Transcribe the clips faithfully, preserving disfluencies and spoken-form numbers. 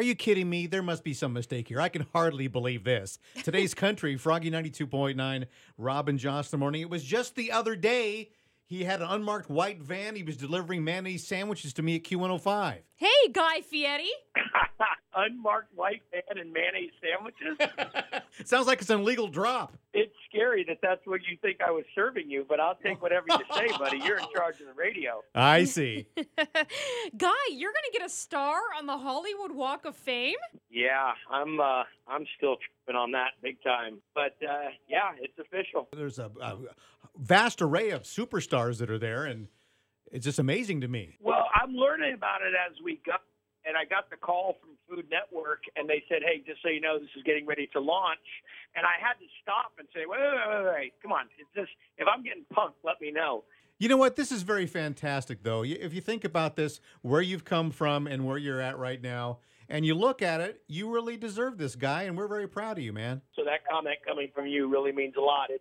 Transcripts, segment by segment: Are you kidding me? There must be some mistake here. I can hardly believe this. Today's country, Froggy ninety-two point nine, Rob and Josh in the morning. It was just the other day. He had an unmarked white van. He was delivering mayonnaise sandwiches to me at Q one oh five. Hey, Guy Fieri. Unmarked white van and mayonnaise sandwiches? Sounds like it's an illegal drop. It's scary that that's what you think I was serving you, but I'll take whatever you say, buddy. You're in charge of the radio. I see. Guy, you're going to get a star on the Hollywood Walk of Fame? Yeah, I'm uh, I'm still tripping on that big time. But, uh, yeah, it's official. There's a, a vast array of superstars that are there, and it's just amazing to me. Well, I'm learning about it as we go. And I got the call from Food Network, and they said, hey, just so you know, this is getting ready to launch. And I had to stop and say, wait, wait, wait, wait, come on. It's just, if I'm getting punked, let me know. You know what? This is very fantastic, though. If you think about this, where you've come from and where you're at right now, and you look at it, you really deserve this, Guy, and we're very proud of you, man. So that comment coming from you really means a lot. It,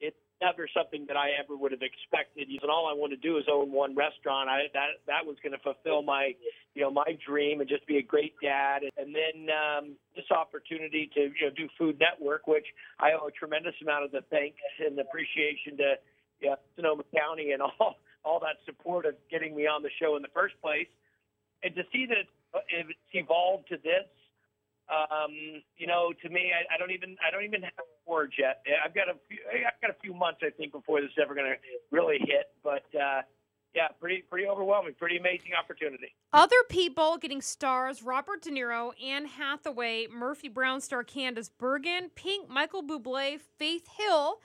it's never something that I ever would have expected. And all I want to do is own one restaurant. I, that, that was going to fulfill my... you know, my dream and just be a great dad. And then um, this opportunity to, you know, do Food Network, which I owe a tremendous amount of the thanks and appreciation to you know, Sonoma County and all, all that support of getting me on the show in the first place. And to see that it's evolved to this, um, you know, to me, I, I don't even, I don't even have words yet. I've got a few, I've got a few months, I think, before this is ever going to really hit, but, uh, yeah, pretty pretty overwhelming, pretty amazing opportunity. Other people getting stars, Robert De Niro, Anne Hathaway, Murphy Brown star Candace Bergen, Pink, Michael Bublé, Faith Hill.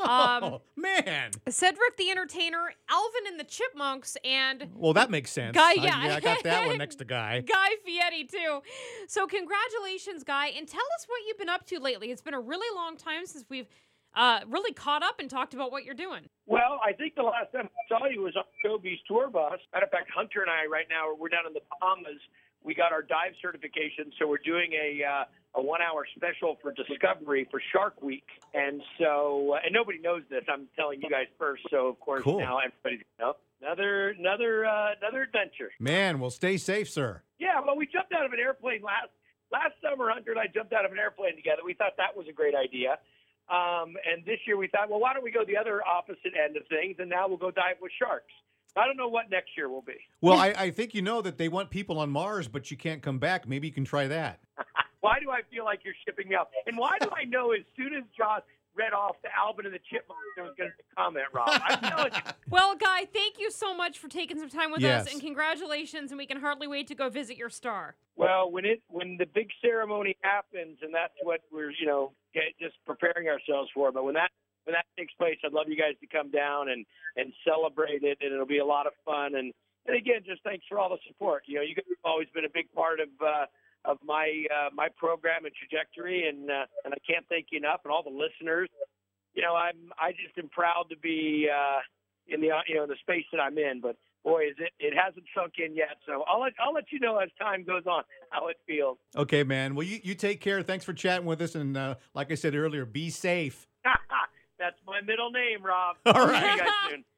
Um, oh, man. Cedric the Entertainer, Alvin and the Chipmunks, and... Well, that makes sense. Guy, yeah. I, yeah, I got that one next to Guy. Guy Fieri, too. So congratulations, Guy, and tell us what you've been up to lately. It's been a really long time since we've... Uh, really caught up and talked about what you're doing. Well, I think the last time I saw you was on Toby's tour bus. Matter of fact, Hunter and I right now, we're down in the Bahamas. We got our dive certification, so we're doing a uh, a one-hour special for Discovery for Shark Week. And so, uh, and nobody knows this. I'm telling you guys first, so of course cool. Now everybody's going to know. Another, another, uh, another adventure. Man, well, stay safe, sir. Yeah, well, we jumped out of an airplane last, last summer. Hunter and I jumped out of an airplane together. We thought that was a great idea. Um, and this year we thought, well, why don't we go the other opposite end of things, and now we'll go dive with sharks. I don't know what next year will be. Well, I, I think you know that they want people on Mars, but you can't come back. Maybe you can try that. Why do I feel like you're shipping me out? And why do I know as soon as Josh read off the Alvin and the Chipmunks, there was going to be a comment, Rob? I'm telling you. Well, Guy, thank you so much for taking some time with yes. us, and congratulations, and we can hardly wait to go visit your star. Well, when it when the big ceremony happens, and that's what we're, you know, get, just preparing ourselves for, but when that when that takes place, I'd love you guys to come down and, and celebrate it, and it'll be a lot of fun. And, and again, just thanks for all the support. You know, you guys have always been a big part of uh, of my uh, my program and trajectory, and uh, and I can't thank you enough, and all the listeners. You know, I'm I just am proud to be uh, in the you know the space that I'm in, but. Boy, is it, it hasn't sunk in yet, so I'll let, I'll let you know as time goes on how it feels. Okay, man. Well, you, you take care. Thanks for chatting with us, and uh, like I said earlier, be safe. That's my middle name, Rob. All right. See you guys soon.